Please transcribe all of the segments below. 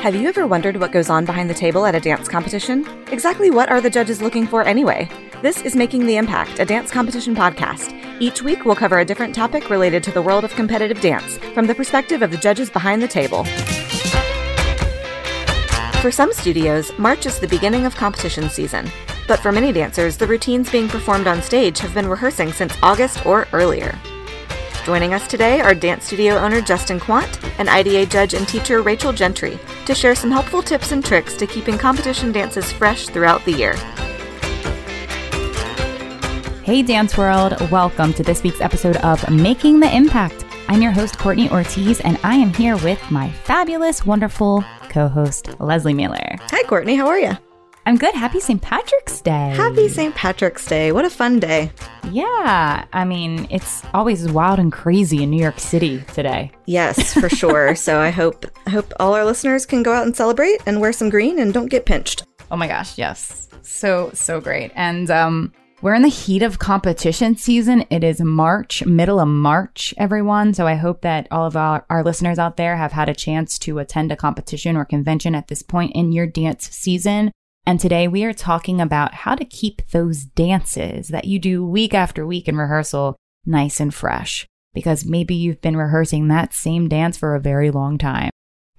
Have you ever wondered what goes on behind the table at a dance competition? Exactly what are the judges looking for anyway? This is Making the Impact, a dance competition podcast. Each week, we'll cover a different topic related to the world of competitive dance from the perspective of the judges behind the table. For some studios, March is the beginning of competition season. But for many dancers, the routines being performed on stage have been rehearsing since August or earlier. Joining us today are dance studio owner Justin Quant and IDA judge and teacher Rachel Gentry to share some helpful tips and tricks to keeping competition dances fresh throughout the year. Hey Dance World, welcome to this week's episode of Making the Impact. I'm your host Courtney Ortiz and I am here with my fabulous, wonderful co-host Leslie Miller. Hi Courtney, how are you? I'm good. Happy St. Patrick's Day. Happy St. Patrick's Day. What a fun day. Yeah. I mean, it's always wild and crazy in New York City today. Yes, for sure. So I hope all our listeners can go out and celebrate and wear some green and don't get pinched. Oh my gosh. Yes. So great. And we're in the heat of competition season. It is March, middle of March, everyone. So I hope that all of our listeners out there have had a chance to attend a competition or convention at this point in your dance season. And today we are talking about how to keep those dances that you do week after week in rehearsal nice and fresh, because maybe you've been rehearsing that same dance for a very long time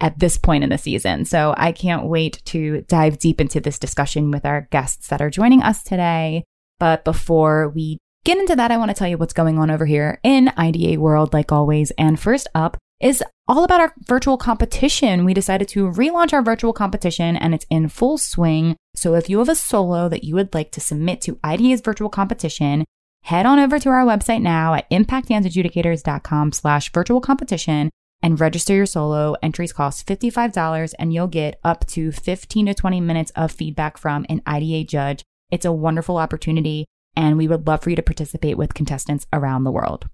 at this point in the season. So I can't wait to dive deep into this discussion with our guests that are joining us today. But before we get into that, I want to tell you what's going on over here in IDA World, like always. And first up is all about our virtual competition. We decided to relaunch our virtual competition and it's in full swing. So if you have a solo that you would like to submit to IDA's virtual competition, head on over to our website now at impactdanceadjudicators.com/virtual competition and register your solo. Entries cost $55 and you'll get up to 15 to 20 minutes of feedback from an IDA judge. It's a wonderful opportunity and we would love for you to participate with contestants around the world.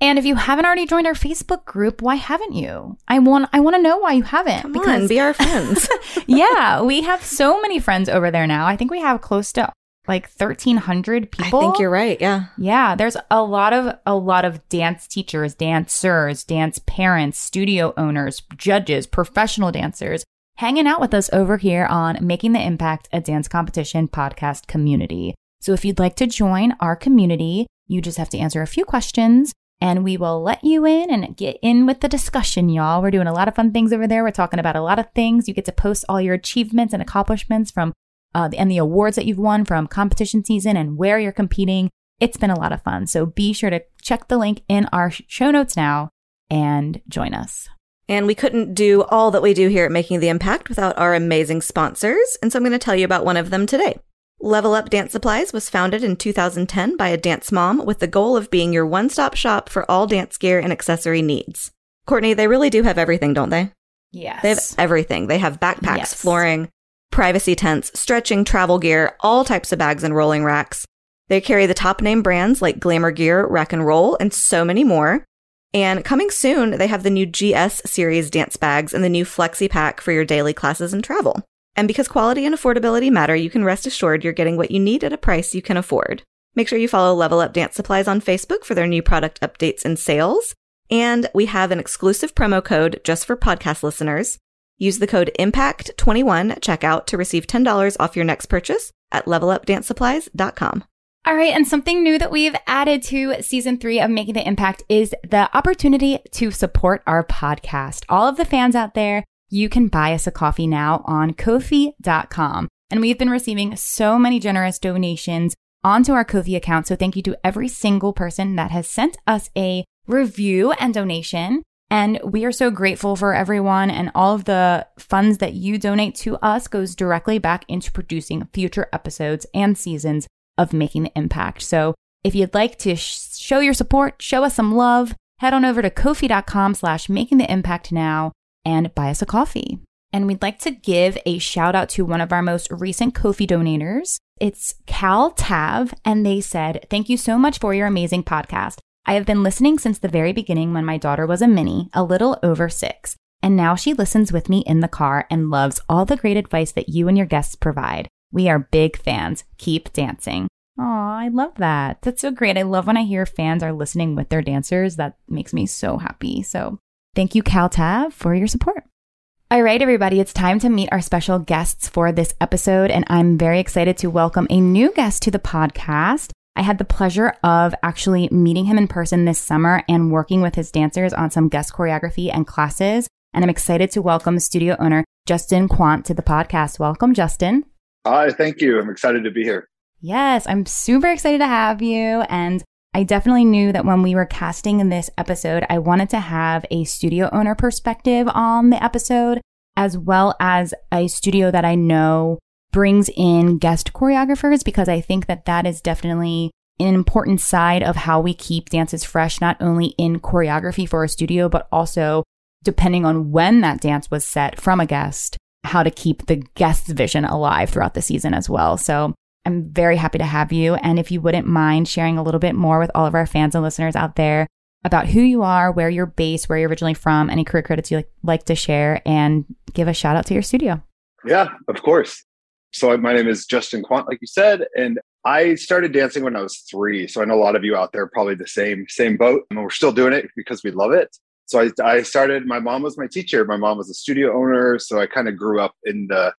And if you haven't already joined our Facebook group, why haven't you? I want to know why you haven't. Come on, be our friends. Yeah, we have so many friends over there now. I think we have close to like 1,300 people. I think you're right, yeah. Yeah, there's a lot of dance teachers, dancers, dance parents, studio owners, judges, professional dancers hanging out with us over here on Making the Impact, a dance competition podcast community. So if you'd like to join our community, you just have to answer a few questions. And we will let you in and get in with the discussion, y'all. We're doing a lot of fun things over there. We're talking about a lot of things. You get to post all your achievements and accomplishments from and the awards that you've won from competition season and where you're competing. It's been a lot of fun. So be sure to check the link in our show notes now and join us. And we couldn't do all that we do here at Making the Impact without our amazing sponsors. And so I'm going to tell you about one of them today. Level Up Dance Supplies was founded in 2010 by a dance mom with the goal of being your one-stop shop for all dance gear and accessory needs. Courtney, they really do have everything, don't they? Yes. They have everything. They have backpacks, yes, flooring, privacy tents, stretching, travel gear, all types of bags and rolling racks. They carry the top-name brands like Glamour Gear, Rack and Roll, and so many more. And coming soon, they have the new GS series dance bags and the new Flexi Pack for your daily classes and travel. And because quality and affordability matter, you can rest assured you're getting what you need at a price you can afford. Make sure you follow Level Up Dance Supplies on Facebook for their new product updates and sales. And we have an exclusive promo code just for podcast listeners. Use the code IMPACT21 at checkout to receive $10 off your next purchase at levelupdancesupplies.com. All right, and something new that we've added to Season 3 of Making the Impact is the opportunity to support our podcast. All of the fans out there, you can buy us a coffee now on Ko-fi.com. And we've been receiving so many generous donations onto our Ko-fi account. So thank you to every single person that has sent us a review and donation. And we are so grateful for everyone. And all of the funds that you donate to us goes directly back into producing future episodes and seasons of Making the Impact. So if you'd like to show your support, show us some love, head on over to Ko-fi.com/makingtheimpact now and buy us a coffee. And we'd like to give a shout out to one of our most recent Ko-fi donors. It's Cal Tav, and they said, "Thank you so much for your amazing podcast. I have been listening since the very beginning when my daughter was a mini, a little over 6, and now she listens with me in the car and loves all the great advice that you and your guests provide. We are big fans. Keep dancing." Oh, I love that. That's so great. I love when I hear fans are listening with their dancers. That makes me so happy. So thank you, Cal Tav, for your support. All right, everybody, it's time to meet our special guests for this episode, and I'm very excited to welcome a new guest to the podcast. I had the pleasure of actually meeting him in person this summer and working with his dancers on some guest choreography and classes, and I'm excited to welcome studio owner Justin Quant to the podcast. Welcome, Justin. Hi, thank you. I'm excited to be here. Yes, I'm super excited to have you, and I definitely knew that when we were casting in this episode, I wanted to have a studio owner perspective on the episode, as well as a studio that I know brings in guest choreographers, because I think that that is definitely an important side of how we keep dances fresh, not only in choreography for a studio, but also depending on when that dance was set from a guest, how to keep the guest's vision alive throughout the season as well. So I'm very happy to have you. And if you wouldn't mind sharing a little bit more with all of our fans and listeners out there about who you are, where you're based, where you're originally from, any career credits you like to share, and give a shout out to your studio. Yeah, of course. So my name is Justin Quant, like you said, and I started dancing when I was 3. So I know a lot of you out there are probably the same boat, and we're still doing it because we love it. So I started, my mom was my teacher. My mom was a studio owner. So I kind of grew up in the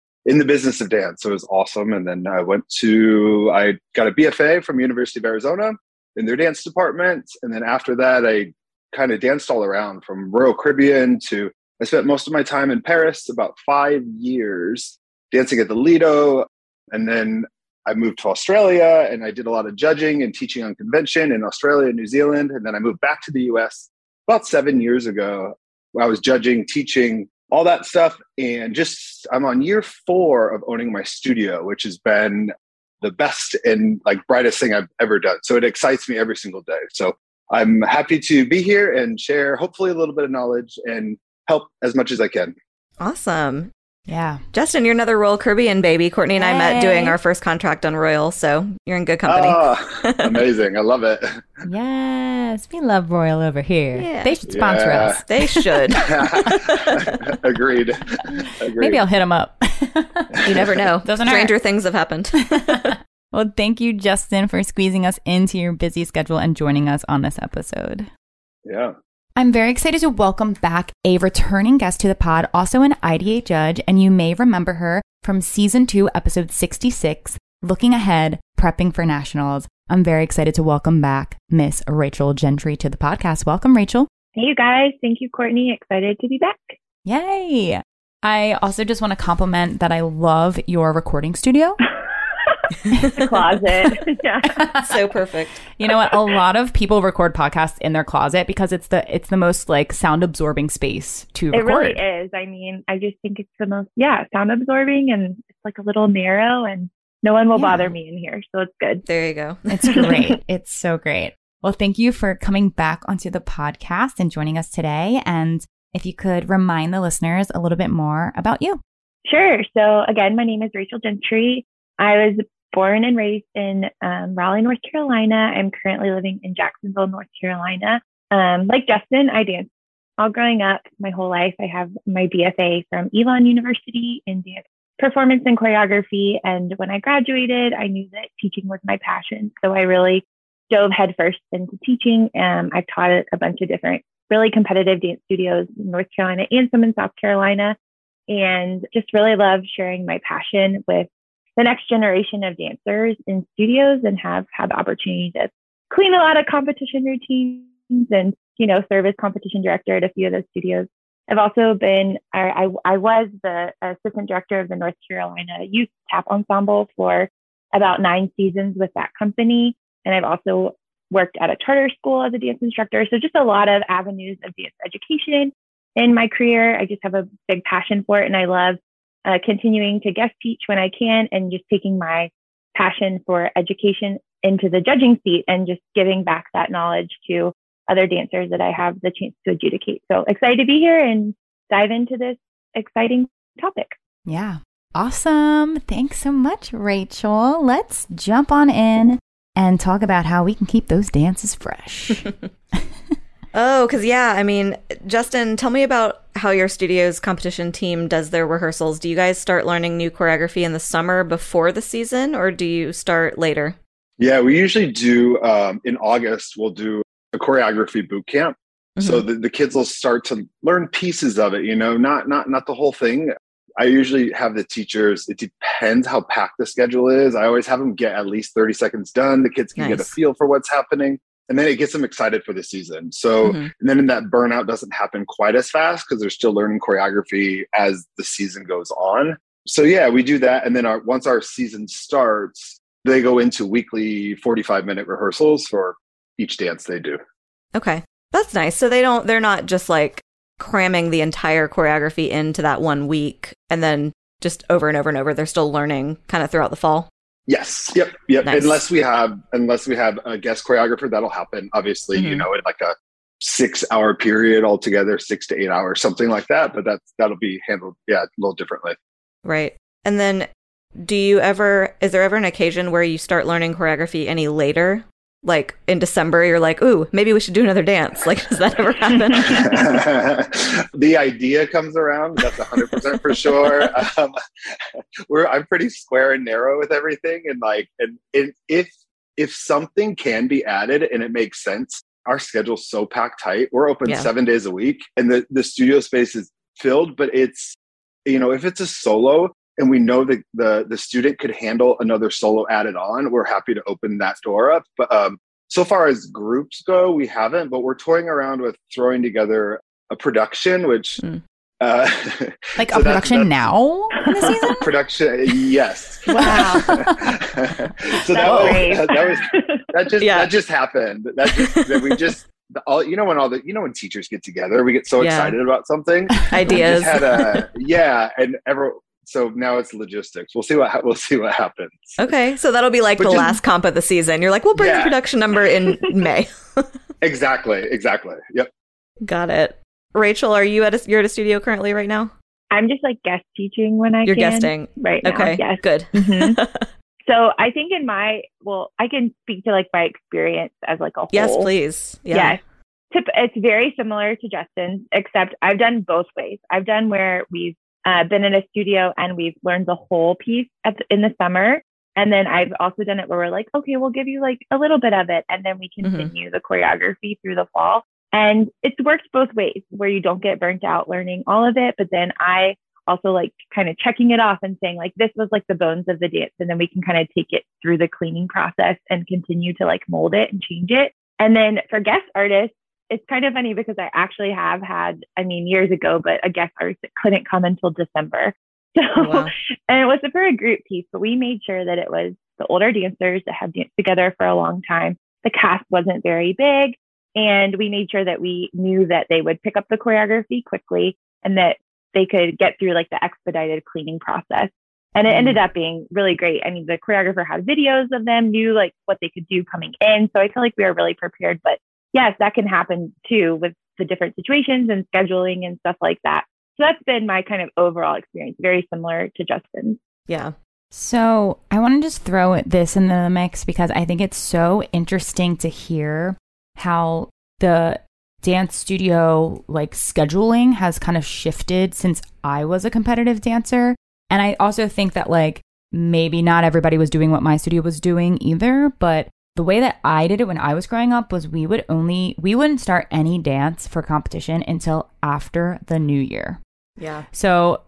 business of dance. So it was awesome. And then I got a BFA from University of Arizona in their dance department. And then after that, I kind of danced all around, from Royal Caribbean to, I spent most of my time in Paris, about 5 years, dancing at the Lido. And then I moved to Australia, and I did a lot of judging and teaching on convention in Australia, New Zealand. And then I moved back to the US about 7 years ago, where I was judging, teaching, all that stuff. And just, I'm on year 4 of owning my studio, which has been the best and like brightest thing I've ever done. So it excites me every single day. So I'm happy to be here and share hopefully a little bit of knowledge and help as much as I can. Awesome. Yeah. Justin, you're another Royal Caribbean baby. Courtney and I met doing our first contract on Royal, so you're in good company. Oh, amazing. I love it. Yes. We love Royal over here. Yeah. They should sponsor us. They should. Agreed. Maybe I'll hit them up. You never know. Stranger things have happened. Well, thank you, Justin, for squeezing us into your busy schedule and joining us on this episode. Yeah. I'm very excited to welcome back a returning guest to the pod, also an IDA judge, and you may remember her from Season 2, Episode 66, Looking Ahead, Prepping for Nationals. I'm very excited to welcome back Miss Rachel Gentry to the podcast. Welcome, Rachel. Hey, you guys. Thank you, Courtney. Excited to be back. Yay. I also just want to compliment that I love your recording studio. The closet. Yeah. So perfect. You know what? A lot of people record podcasts in their closet because it's the most like sound absorbing space to record. It really is. I mean, I just think it's the most, sound absorbing, and it's like a little narrow, and no one will bother me in here. So it's good. There you go. It's great. It's so great. Well, thank you for coming back onto the podcast and joining us today. And if you could remind the listeners a little bit more about you. Sure. So again, my name is Rachel Gentry. I was born and raised in Raleigh, North Carolina. I'm currently living in Jacksonville, North Carolina. Like Justin, I danced all growing up, my whole life. I have my BFA from Elon University in dance performance and choreography. And when I graduated, I knew that teaching was my passion. So I really dove headfirst into teaching. I've taught at a bunch of different really competitive dance studios in North Carolina and some in South Carolina. And just really love sharing my passion with the next generation of dancers in studios, and have had the opportunity to clean a lot of competition routines and, serve as competition director at a few of those studios. I've also been, I was the assistant director of the North Carolina Youth Tap Ensemble for about 9 seasons with that company. And I've also worked at a charter school as a dance instructor. So just a lot of avenues of dance education in my career. I just have a big passion for it, and I love continuing to guest teach when I can, and just taking my passion for education into the judging seat and just giving back that knowledge to other dancers that I have the chance to adjudicate. So excited to be here and dive into this exciting topic. Yeah. Awesome. Thanks so much, Rachel. Let's jump on in and talk about how we can keep those dances fresh. Oh, because Justin, tell me about how your studio's competition team does their rehearsals. Do you guys start learning new choreography in the summer before the season, or do you start later? Yeah, we usually do, in August, we'll do a choreography boot camp. Mm-hmm. So the kids will start to learn pieces of it, you know, not the whole thing. I usually have the teachers, it depends how packed the schedule is. I always have them get at least 30 seconds done. The kids can get a feel for what's happening. And then it gets them excited for the season. So and then that burnout doesn't happen quite as fast because they're still learning choreography as the season goes on. So yeah, we do that. And then once our season starts, they go into weekly 45-minute rehearsals for each dance they do. Okay. That's nice. So they're not just like cramming the entire choreography into that one week and then just over and over and over. They're still learning kind of throughout the fall. Yes. Yep. Nice. Unless we have a guest choreographer, that'll happen. Obviously, you know, in like a 6-hour period altogether, 6 to 8 hours, something like that. But that'll be handled, yeah, a little differently. Right. And then is there ever an occasion where you start learning choreography any later? Like in December, you're like, ooh, maybe we should do another dance. Like, does that ever happen? The idea comes around. That's 100% for sure. I'm pretty square and narrow with everything. And if something can be added and it makes sense, our schedule's so packed tight. We're open 7 days a week and the studio space is filled, but it's, you know, if it's a solo, and we know that the student could handle another solo added on, we're happy to open that door up. But so far as groups go, we haven't, but we're toying around with throwing together a production, which... like so a production now in the season? Production, yes. Wow. So that just happened. When teachers get together, we get so excited about something. Ideas. So now it's logistics. We'll see what happens. Okay, so that'll be like the last comp of the season. You're like, we'll bring the production number in May. Exactly. Yep. Got it. Rachel, are you you're at a studio currently right now? I'm just like guest teaching when I can. You're guesting right now. Okay. Yes. Good. Mm-hmm. So I think I can speak to like my experience as like a whole. Yes, please. Yeah. Yes. It's very similar to Justin's, except I've done both ways. I've done where we've been in a studio and we've learned the whole piece in the summer. And then I've also done it where we're like, okay, we'll give you like a little bit of it. And then we continue the choreography through the fall. And it's worked both ways where you don't get burnt out learning all of it. But then I also like kind of checking it off and saying like, this was like the bones of the dance. And then we can kind of take it through the cleaning process and continue to like mold it and change it. And then for guest artists, it's kind of funny because I actually have had, years ago, but a guest artist that couldn't come until December. So, and it was for a group piece, but we made sure that it was the older dancers that have danced together for a long time. The cast wasn't very big. And we made sure that we knew that they would pick up the choreography quickly and that they could get through like the expedited cleaning process. And it ended up being really great. I mean, the choreographer had videos of them, knew like what they could do coming in. So I feel like we were really prepared, but yes, that can happen too with the different situations and scheduling and stuff like that. So that's been my kind of overall experience, very similar to Justin's. Yeah. So I want to just throw this in the mix because I think it's so interesting to hear how the dance studio like scheduling has kind of shifted since I was a competitive dancer. And I also think that like maybe not everybody was doing what my studio was doing either, but the way that I did it when I was growing up was we wouldn't start any dance for competition until after the new year. Yeah. So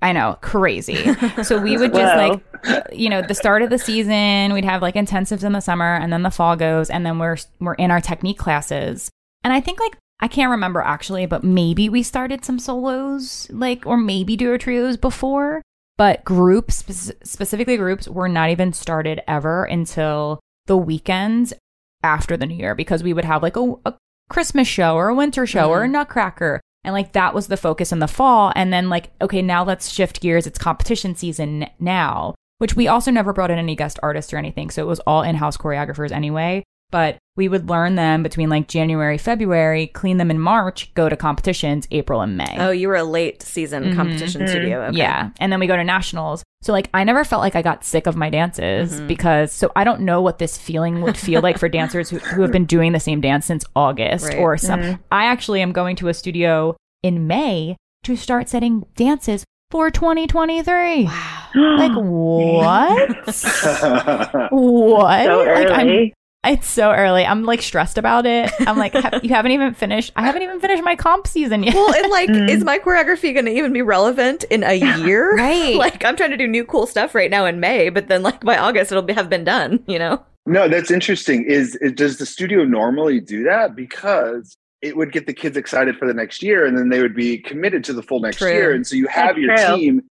I know, crazy. So we would just the start of the season, we'd have like intensives in the summer and then the fall goes and then we're in our technique classes. And I think like, I can't remember actually, but maybe we started some solos like, or maybe duo trios before, but groups, specifically groups were not even started ever until the weekends after the new year, because we would have like a Christmas show or a winter show or a Nutcracker, and like that was the focus in the fall. And then like, okay, now let's shift gears, it's competition season now, which we also never brought in any guest artists or anything, so it was all in-house choreographers anyway. But we would learn them between like January, February, clean them in March, go to competitions April and May. Oh, you were a late season competition studio. Okay. Yeah. And then we go to nationals. So like I never felt like I got sick of my dances because so I don't know what this feeling would feel like for dancers who have been doing the same dance since August or something. Mm-hmm. I actually am going to a studio in May to start setting dances for 2023. Wow. Like what? What? So early. Like, It's so early. I'm like stressed about it. I'm like, you haven't even finished. I haven't even finished my comp season yet. Well, and like, is my choreography going to even be relevant in a year? Right. Like, I'm trying to do new cool stuff right now in May, but then like by August, it'll have been done, you know? No, that's interesting. Does the studio normally do that? Because it would get the kids excited for the next year and then they would be committed to the full next year. And so you have team.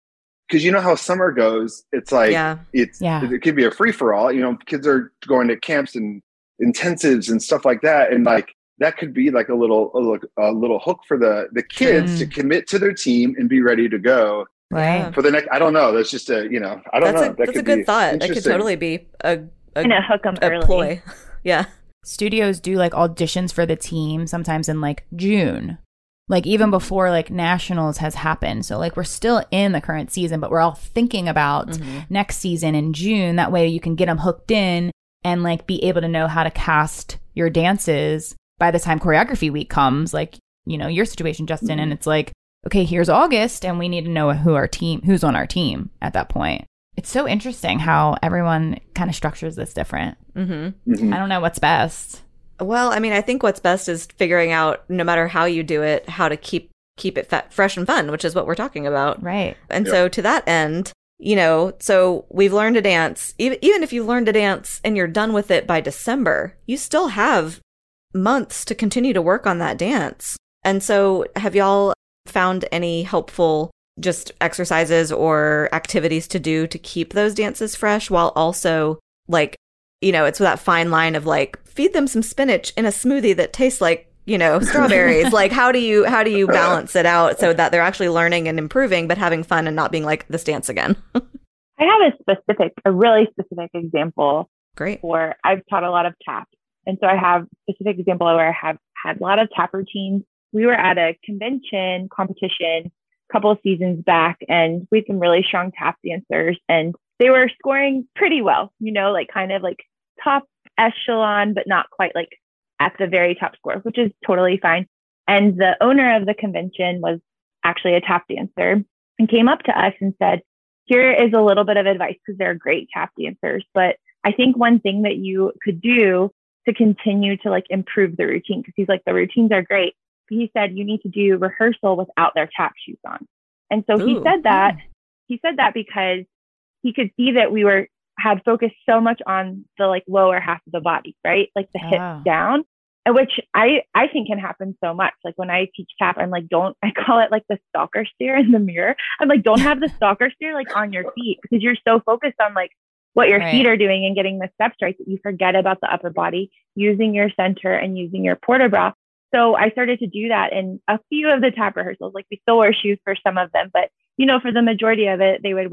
Because you know how summer goes, it's like it could be a free for all. You know, kids are going to camps and intensives and stuff like that, and like that could be like a little hook for the kids to commit to their team and be ready to go for the next. I don't know. That's just I don't know. That's a good thought. That could totally be a hook 'em early ploy. Yeah, studios do like auditions for the team sometimes in like June. Like even before like nationals has happened. So like we're still in the current season, but we're all thinking about next season in June. That way you can get them hooked in and like be able to know how to cast your dances by the time choreography week comes. Like, you know, your situation, Justin. And it's like, okay, here's August and we need to know who's on our team at that point. It's so interesting how everyone kind of structures this different. I don't know what's best. Well, I mean, I think what's best is figuring out, no matter how you do it, how to keep it fresh and fun, which is what we're talking about. Right. And so to that end, you know, so we've learned to dance. Even if you've learned to dance and you're done with it by December, you still have months to continue to work on that dance. And so have y'all found any helpful just exercises or activities to do to keep those dances fresh while also like, you know, it's that fine line of like, feed them some spinach in a smoothie that tastes like, you know, strawberries. Like, how do you balance it out so that they're actually learning and improving, but having fun and not being like, this dance again? I have a really specific example. Great. Where I've taught a lot of tap. And so I have a specific example where I have had a lot of tap routines. We were at a convention competition a couple of seasons back, and we had some really strong tap dancers, and they were scoring pretty well, you know, like kind of like top echelon, but not quite like at the very top score, which is totally fine. And the owner of the convention was actually a tap dancer and came up to us and said, here is a little bit of advice, because they're great tap dancers, but I think one thing that you could do to continue to like improve the routine, because he's like, the routines are great. But he said, you need to do rehearsal without their tap shoes on. And so he said that because he could see that we had focused so much on the like lower half of the body, right? Like the hips down, which I think can happen so much. Like when I teach tap, I'm like, I call it like the stalker stare in the mirror. I'm like, don't have the stalker stare like on your feet, because you're so focused on like what your feet are doing and getting the steps right that you forget about the upper body, using your center and using your porter bra. So I started to do that in a few of the tap rehearsals. Like we still wear shoes for some of them, but you know, for the majority of it, they would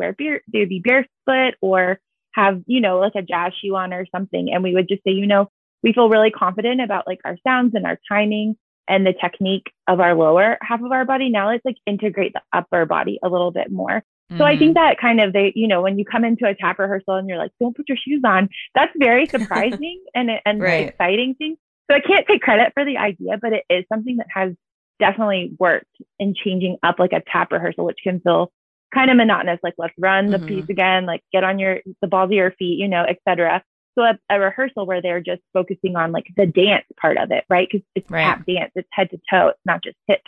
be barefoot or have, you know, like a jazz shoe on or something. And we would just say, you know, we feel really confident about like our sounds and our timing and the technique of our lower half of our body. Now let's like integrate the upper body a little bit more. Mm-hmm. So I think that kind of you know, when you come into a tap rehearsal and you're like, don't put your shoes on, that's very surprising and exciting thing. So I can't take credit for the idea, but it is something that has definitely worked in changing up like a tap rehearsal, which can feel kind of monotonous, like let's run the piece again, like get on the balls of your feet, you know, etc. So a rehearsal where they're just focusing on like the dance part of it, right? Because it's tap dance, it's head to toe, it's not just hip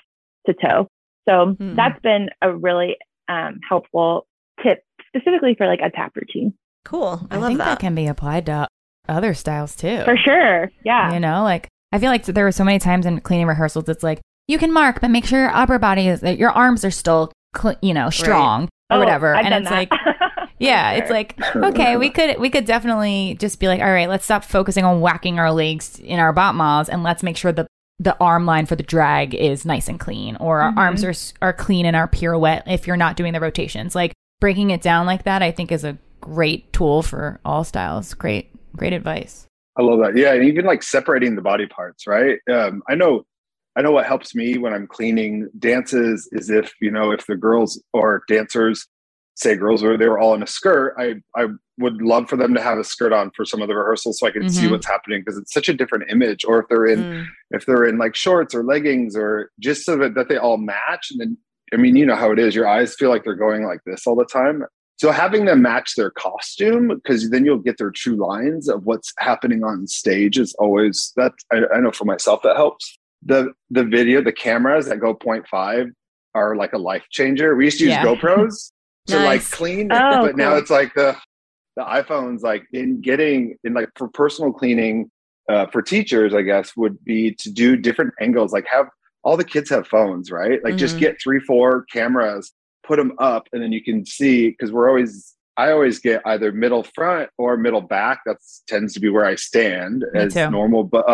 to toe. So that's been a really helpful tip specifically for like a tap routine. Cool. I love think that can be applied to other styles too, for sure. Yeah, you know, like I feel like there were so many times in cleaning rehearsals, it's like, you can mark, but make sure your upper body is that your arms are still strong or whatever. And it's like, yeah, it's like, okay, we could definitely just be like, all right, let's stop focusing on whacking our legs in our bottoms and let's make sure the arm line for the drag is nice and clean, or our arms are clean in our pirouette if you're not doing the rotations. Like breaking it down like that, I think is a great tool for all styles. Great advice. I love that. Yeah, and even like separating the body parts, right? I know what helps me when I'm cleaning dances is if, you know, if the girls or dancers, say girls, or they were all in a skirt, I would love for them to have a skirt on for some of the rehearsals so I can see what's happening, because it's such a different image. Or if they're in like shorts or leggings, or just so that they all match. And then, I mean, you know how it is. Your eyes feel like they're going like this all the time. So having them match their costume, because then you'll get their true lines of what's happening on stage, is always that. I know for myself, that helps. The video, the cameras that go 0.5 are like a life changer. We used to use GoPros to like clean, but cool. Now it's like the iPhones, like in for personal cleaning, for teachers, I guess, would be to do different angles. Like have all the kids have phones, right? Like just get 3-4 cameras, put them up, and then you can see, because I always get either middle front or middle back. That tends to be where I stand normal, but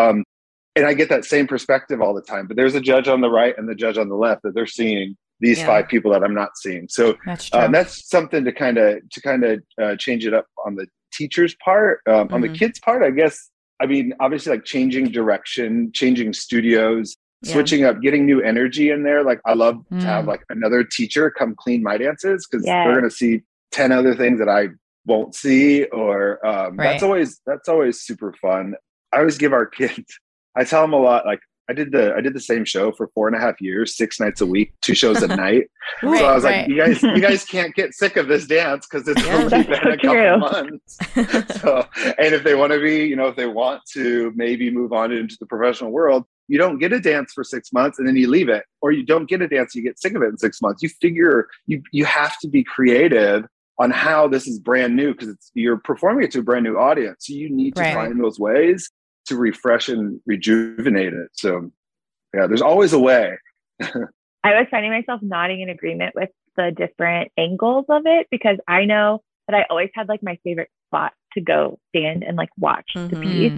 and I get that same perspective all the time, but there's a judge on the right and the judge on the left that they're seeing these 5 people that I'm not seeing. So that's something to kind of change it up on the teacher's part. On the kids' part, I guess, I mean, obviously like changing direction, changing studios, switching up, getting new energy in there. Like I love to have like another teacher come clean my dances, because they're going to see 10 other things that I won't see, or that's always super fun. I always give our kids, I tell them a lot, like I did the same show for 4.5 years, 6 nights a week, 2 shows a night. Right, so I was like, you guys can't get sick of this dance, because it's only been a couple months. So, and if they want to be, if they want to maybe move on into the professional world, you don't get a dance for 6 months and then you leave it, or you don't get a dance, you get sick of it in 6 months. You figure you have to be creative on how this is brand new, because you're performing it to a brand new audience. So you need to find those ways to refresh and rejuvenate it. So there's always a way. I was finding myself nodding in agreement with the different angles of it, because I know that I always had like my favorite spot to go stand and like watch the piece.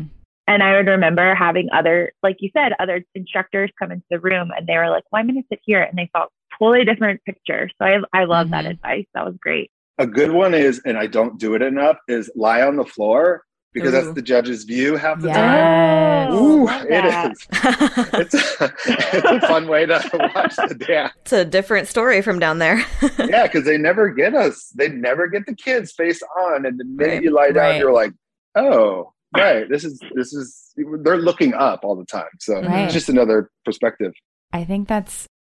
And I would remember having other, like you said, other instructors come into the room and they were like, well, I'm going to sit here. And they saw a totally different picture. So I love that advice. That was great. A good one is, and I don't do it enough, is lie on the floor, because that's the judge's view half the time. Ooh, it is. It's a fun way to watch the dance. It's a different story from down there. Because they never get us. They never get the kids face on. And the minute you lie down, you're like, oh, right. This is, they're looking up all the time. So it's just another perspective. I think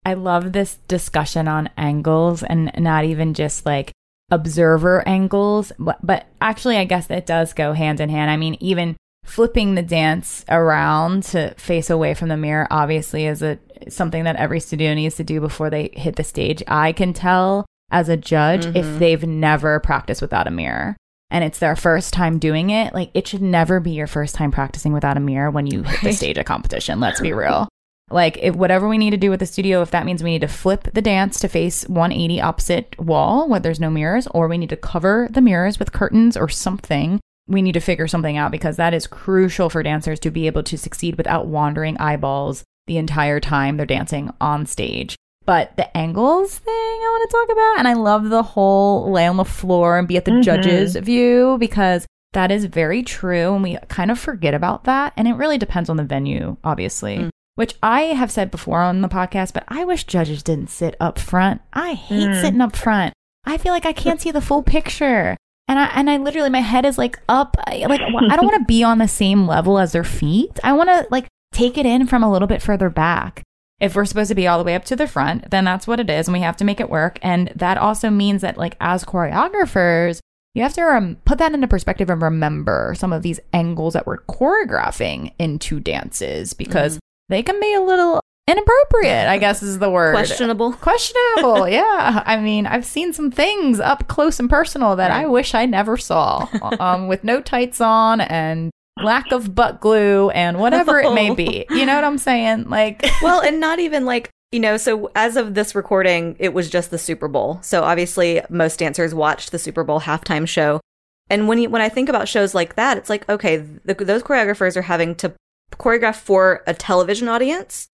I love this discussion on angles, and not even just like observer angles, but actually I guess that does go hand in hand. I mean, even flipping the dance around to face away from the mirror obviously is something that every studio needs to do before they hit the stage. I can tell as a judge if they've never practiced without a mirror and it's their first time doing it. Like, it should never be your first time practicing without a mirror when you hit the stage at competition. Let's be real. Like, if whatever we need to do with the studio, if that means we need to flip the dance to face 180 opposite wall where there's no mirrors, or we need to cover the mirrors with curtains or something, we need to figure something out, because that is crucial for dancers to be able to succeed without wandering eyeballs the entire time they're dancing on stage. But the angles thing I want to talk about, and I love the whole lay on the floor and be at the judge's view, because that is very true and we kind of forget about that. And it really depends on the venue, obviously. Which I have said before on the podcast, but I wish judges didn't sit up front. I hate sitting up front. I feel like I can't see the full picture. And I literally, my head is like up. Like, I don't want to be on the same level as their feet. I want to like take it in from a little bit further back. If we're supposed to be all the way up to the front, then that's what it is. And we have to make it work. And that also means that, like, as choreographers, you have to put that into perspective and remember some of these angles that we're choreographing into dances, because they can be a little inappropriate, I guess is the word. Questionable, yeah. I mean, I've seen some things up close and personal that I wish I never saw, with no tights on and lack of butt glue and whatever it may be. You know what I'm saying? Like, well, and not even like, so as of this recording, it was just the Super Bowl. So obviously most dancers watched the Super Bowl halftime show. And when I think about shows like that, it's like, okay, those choreographers are having to choreograph for a television audience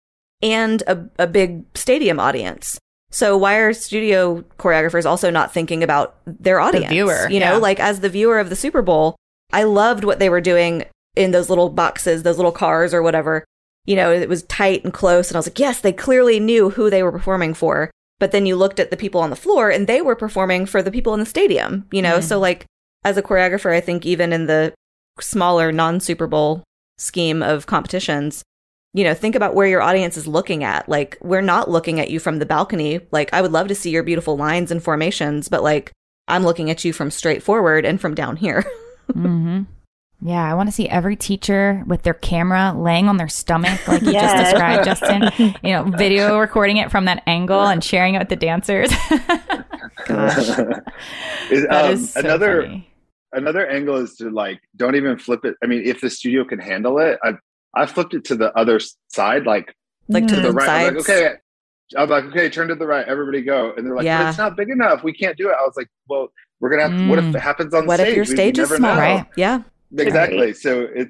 and a big stadium audience. So why are studio choreographers also not thinking about their audience? The viewer, like, as the viewer of the Super Bowl, I loved what they were doing in those little boxes, those little cars or whatever. It was tight and close. And I was like, yes, they clearly knew who they were performing for. But then you looked at the people on the floor and they were performing for the people in the stadium, So like, as a choreographer, I think even in the smaller non-Super Bowl scheme of competitions, think about where your audience is looking at. Like, we're not looking at you from the balcony. Like, I would love to see your beautiful lines and formations, but like, I'm looking at you from straightforward and from down here. Mm-hmm. Yeah, I want to see every teacher with their camera laying on their stomach, like you just described, Justin. You know, video recording it from that angle and sharing it with the dancers. Gosh. That is so funny. Another angle is to, like, don't even flip it. I mean, if the studio can handle it, I flipped it to the other side, like to the right. I'm like, okay, turn to the right. Everybody go. And they're like, but it's not big enough. We can't do it. I was like, well, we're going to have to, what if it happens on stage? What if your stage is small, right? Yeah. Exactly. So it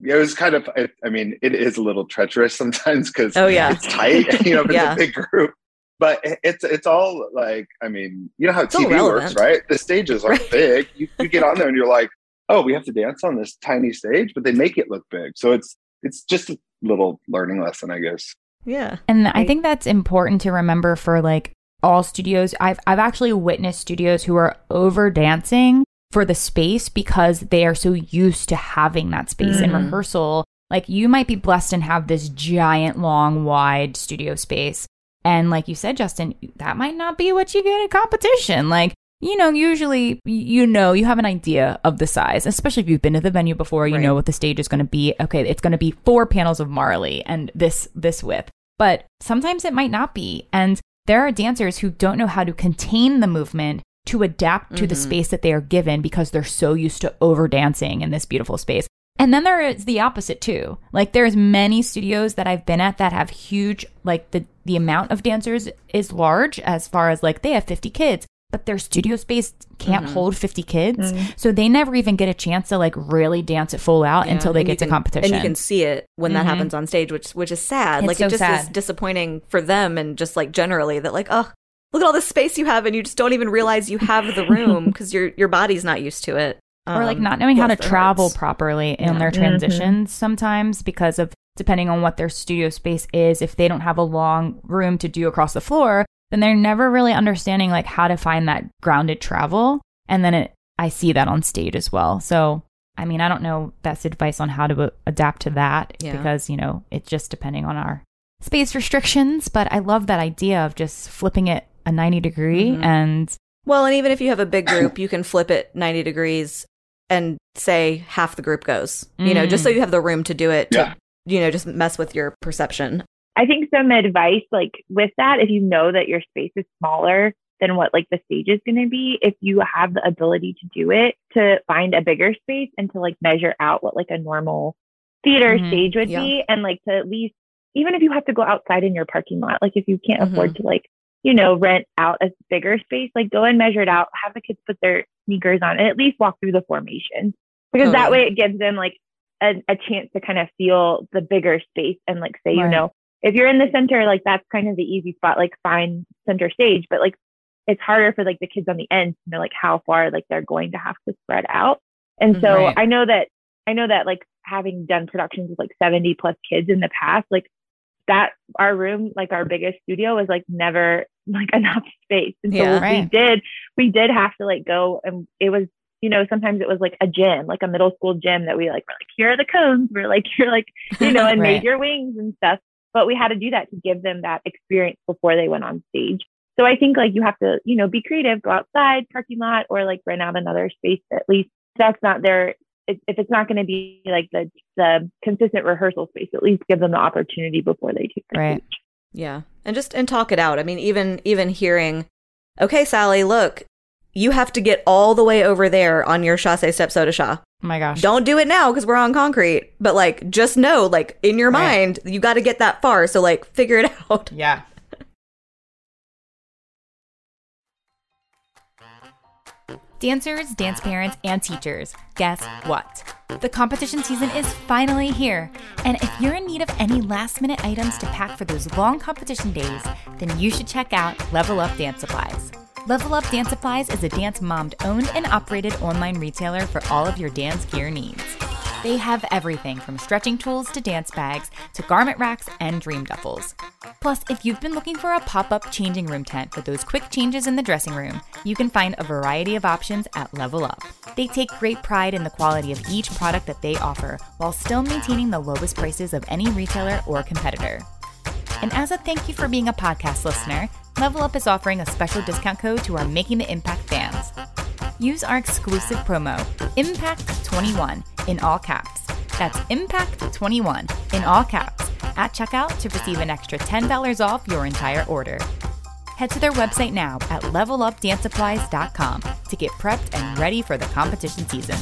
was kind of, I mean, it is a little treacherous sometimes because it's tight, you know, if it's a big group. But it's all like, I mean, you know how it's TV works, right? The stages aren't big. You get on there and you're like, oh, we have to dance on this tiny stage, but they make it look big. So it's just a little learning lesson, I guess. Yeah. And I think that's important to remember for, like, all studios. I've actually witnessed studios who are over dancing for the space because they are so used to having that space in rehearsal. Like, you might be blessed and have this giant, long, wide studio space. And like you said, Justin, that might not be what you get at competition. Like, you know, usually, you know, you have an idea of the size, especially if you've been to the venue before, you know what the stage is going to be. Okay, it's going to be 4 panels of Marley and this width. But sometimes it might not be. And there are dancers who don't know how to contain the movement to adapt to the space that they are given because they're so used to over dancing in this beautiful space. And then there is the opposite too. Like, there's many studios that I've been at that have huge, like, the amount of dancers is large as far as, like, they have 50 kids, but their studio space can't hold 50 kids. Mm-hmm. So they never even get a chance to, like, really dance it full out until they get to competition. And you can see it when that happens on stage, which is sad. It's like, so it just is disappointing for them, and just, like, generally that, like, oh, look at all this space you have and you just don't even realize you have the room because your body's not used to it. Or, like, not knowing how to travel properly in their transitions sometimes because of, depending on what their studio space is, if they don't have a long room to do across the floor, then they're never really understanding, like, how to find that grounded travel. And then I see that on stage as well. So, I mean, I don't know best advice on how to adapt to that because, you know, it's just depending on our space restrictions. But I love that idea of just flipping it a 90 degree and... Well, and even if you have a big group, you can flip it 90 degrees and say half the group goes, you know, just so you have the room to do it, to, you know, just mess with your perception. I think some advice, like, with that, if you know that your space is smaller than what, like, the stage is going to be, if you have the ability to do it, to find a bigger space and to, like, measure out what, like, a normal theater stage would be. And, like, to at least, even if you have to go outside in your parking lot, like, if you can't afford to, like, you know, rent out a bigger space, like, go and measure it out, have the kids put their sneakers on and at least walk through the formation, because that way it gives them, like, a chance to kind of feel the bigger space. And, like, say, you know, if you're in the center, like, that's kind of the easy spot, like, find center stage, but, like, it's harder for, like, the kids on the end to know, like, how far, like, they're going to have to spread out. And so I know that like, having done productions with, like, 70 plus kids in the past, like, that our room, like, our biggest studio was, like, never, like, enough space. And so we did have to, like, go, and it was, you know, sometimes it was, like, a gym, like, a middle school gym that we, like, were like, here are the cones, we're like, you're like, you know, and made your wings and stuff. But we had to do that to give them that experience before they went on stage. So I think, like, you have to, you know, be creative, go outside, parking lot, or, like, rent out another space. At least that's not their, if it's not going to be, like, the consistent rehearsal space, at least give them the opportunity before they take the stage. Yeah. And talk it out. I mean, even hearing, okay, Sally, look, you have to get all the way over there on your chasse step soda cha. Oh my gosh. Don't do it now because we're on concrete. But, like, just know, like, in your mind, you got to get that far. So, like, figure it out. Yeah. Dancers, dance parents, and teachers, guess what? The competition season is finally here. And if you're in need of any last-minute items to pack for those long competition days, then you should check out Level Up Dance Supplies. Level Up Dance Supplies is a dance mom-owned and operated online retailer for all of your dance gear needs. They have everything from stretching tools to dance bags to garment racks and dream duffels. Plus, if you've been looking for a pop-up changing room tent for those quick changes in the dressing room, you can find a variety of options at Level Up. They take great pride in the quality of each product that they offer while still maintaining the lowest prices of any retailer or competitor. And as a thank you for being a podcast listener, Level Up is offering a special discount code to our Making the Impact fans. Use our exclusive promo, IMPACT21, in all caps. That's IMPACT21, in all caps, at checkout to receive an extra $10 off your entire order. Head to their website now at levelupdancesupplies.com to get prepped and ready for the competition season.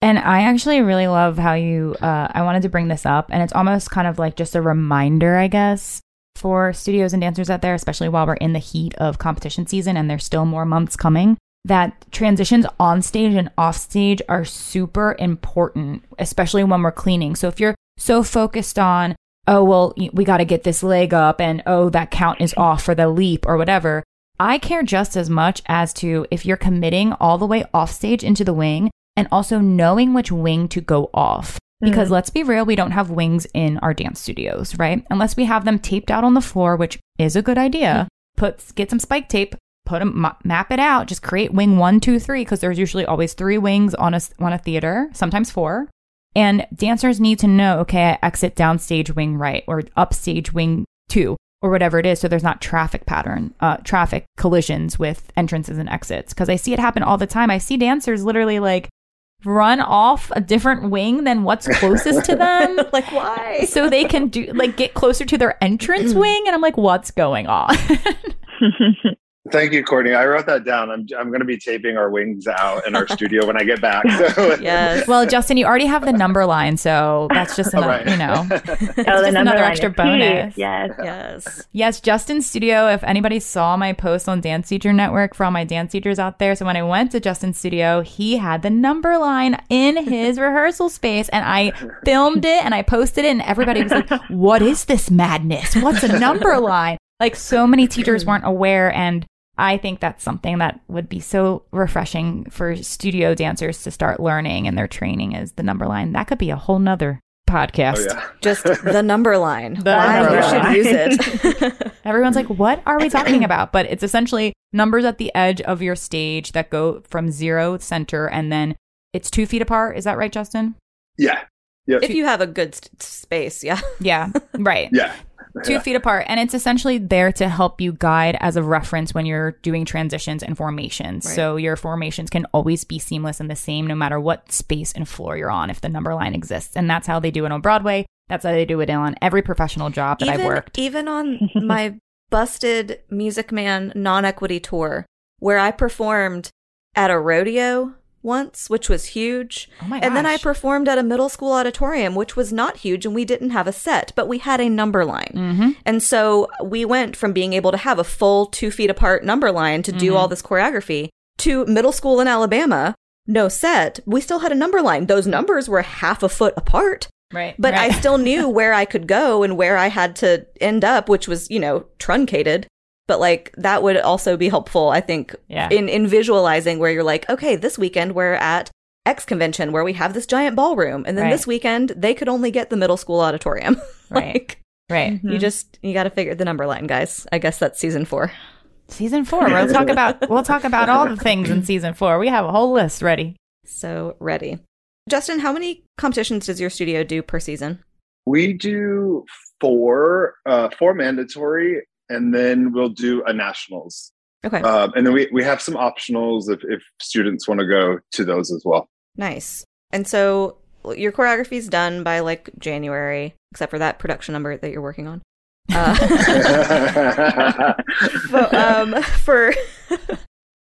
And I actually really love how you, I wanted to bring this up, and it's almost kind of like just a reminder, I guess, for studios and dancers out there, especially while we're in the heat of competition season and there's still more months coming, that transitions on stage and off stage are super important, especially when we're cleaning. So if you're so focused on, oh, well, we got to get this leg up, and oh, that count is off for the leap or whatever, I care just as much as to if you're committing all the way off stage into the wing and also knowing which wing to go off. Because let's be real, we don't have wings in our dance studios, right? Unless we have them taped out on the floor, which is a good idea. Get some spike tape, put them, map it out, just create wing 1, 2, 3, because there's usually always 3 wings on a theater, sometimes 4. And dancers need to know, okay, I exit downstage wing right or upstage wing 2 or whatever it is, so there's not traffic collisions with entrances and exits. Because I see it happen all the time. I see dancers literally like run off a different wing than what's closest to them. Like, why? So they can do like get closer to their entrance wing. And I'm like, what's going on? Thank you, Courtney. I wrote that down. I'm going to be taping our wings out in our studio when I get back. So. Yes. Well, Justin, you already have the number line, so that's just another, right. You know, just another extra bonus. Yes, Justin's studio. If anybody saw my post on Dance Teacher Network for all my dance teachers out there, so when I went to Justin's studio, he had the number line in his rehearsal space, and I filmed it and I posted it, and everybody was like, "What is this madness? What's a number line?" Like, so many teachers weren't aware, and I think that's something that would be so refreshing for studio dancers to start learning in their training is the number line. That could be a whole nother podcast. Oh, yeah. Just the number line. You should use it. Everyone's like, what are we talking about? But it's essentially numbers at the edge of your stage that go from 0 center, and then it's 2 feet apart. Is that right, Justin? Yeah. Yep. If you have a good space, yeah. Yeah, right. Yeah. 2 feet apart, and it's essentially there to help you guide as a reference when you're doing transitions and formations. Right. So your formations can always be seamless and the same no matter what space and floor you're on if the number line exists. And that's how they do it on Broadway. That's how they do it on every professional job that I've worked. Even on my busted Music Man non-equity tour where I performed at a rodeo once, which was huge. Oh my gosh. And then I performed at a middle school auditorium, which was not huge, and we didn't have a set, but we had a number line. Mm-hmm. And so we went from being able to have a full 2 feet apart number line to do all this choreography to middle school in Alabama, no set. We still had a number line. Those numbers were half a foot apart. Right. But I still knew where I could go and where I had to end up, which was, you know, truncated. But, like, that would also be helpful, I think, in visualizing where you're like, okay, this weekend we're at X convention where we have this giant ballroom. And then this weekend they could only get the middle school auditorium. You got to figure the number line, guys. I guess that's season 4. Season 4. We'll talk about all the things in season 4. We have a whole list ready. So ready. Justin, how many competitions does your studio do per season? We do 4 mandatory. And then we'll do a nationals. Okay. And then we have some optionals if students want to go to those as well. Nice. And so your choreography is done by like January, except for that production number that you're working on. But,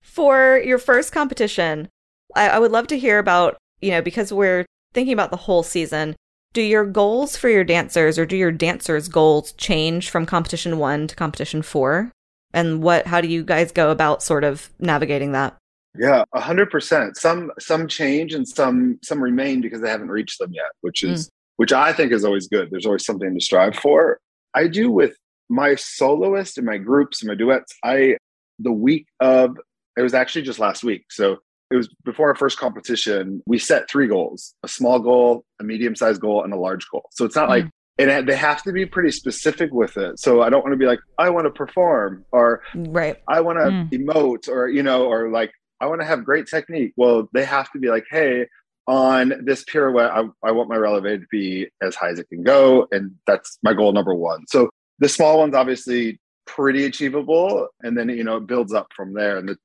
for your first competition, I would love to hear about, you know, because we're thinking about the whole season. Do your goals for your dancers or do your dancers' goals change from competition 1 to competition 4? And how do you guys go about sort of navigating that? Yeah, 100%. Some change and some remain because they haven't reached them yet, which I think is always good. There's always something to strive for. I do with my soloists and my groups and my duets. It was actually just last week. So it was before our first competition, we set 3 goals, a small goal, a medium-sized goal, and a large goal. So it's not like, and they have to be pretty specific with it. So I don't want to be like, I want to perform or I want to emote or, you know, or like, I want to have great technique. Well, they have to be like, hey, on this pirouette, I want my releve to be as high as it can go. And that's my goal number one. So the small one's obviously pretty achievable. And then, you know, it builds up from there. And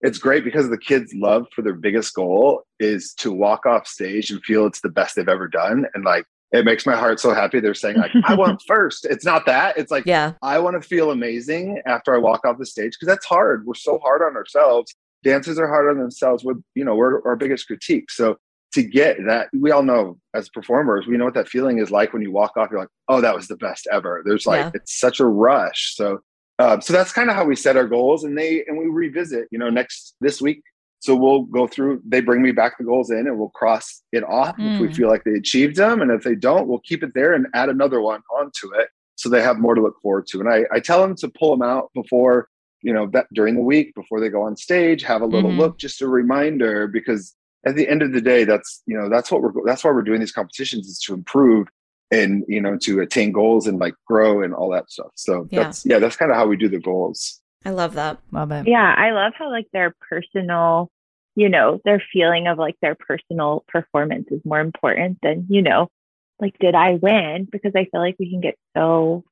it's great because the kids love for their biggest goal is to walk off stage and feel it's the best they've ever done. And like, it makes my heart so happy. They're saying like, I want first. It's not that. It's like, yeah, I want to feel amazing after I walk off the stage. Cause that's hard. We're so hard on ourselves. Dancers are hard on themselves. We're our biggest critique. So to get that, we all know as performers, we know what that feeling is like when you walk off, you're like, oh, that was the best ever. There's like, it's such a rush. So, so that's kind of how we set our goals and we revisit, you know, this week. So we'll go through, they bring me back the goals in and we'll cross it off if we feel like they achieved them. And if they don't, we'll keep it there and add another one onto it. So they have more to look forward to. And I tell them to pull them out before, you know, that during the week, before they go on stage, have a little look, just a reminder, because at the end of the day, that's why we're doing these competitions, is to improve and, you know, to attain goals and like grow and all that stuff. So that's kind of how we do the goals. I love that. Love it. Yeah. I love how like their personal, you know, their feeling of like their personal performance is more important than, you know, like, did I win? Because I feel like we can get so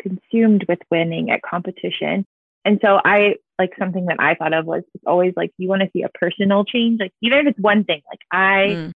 consumed with winning at competition. And so I like something that I thought of was it's always like, you want to see a personal change. Like even if it's one thing, like I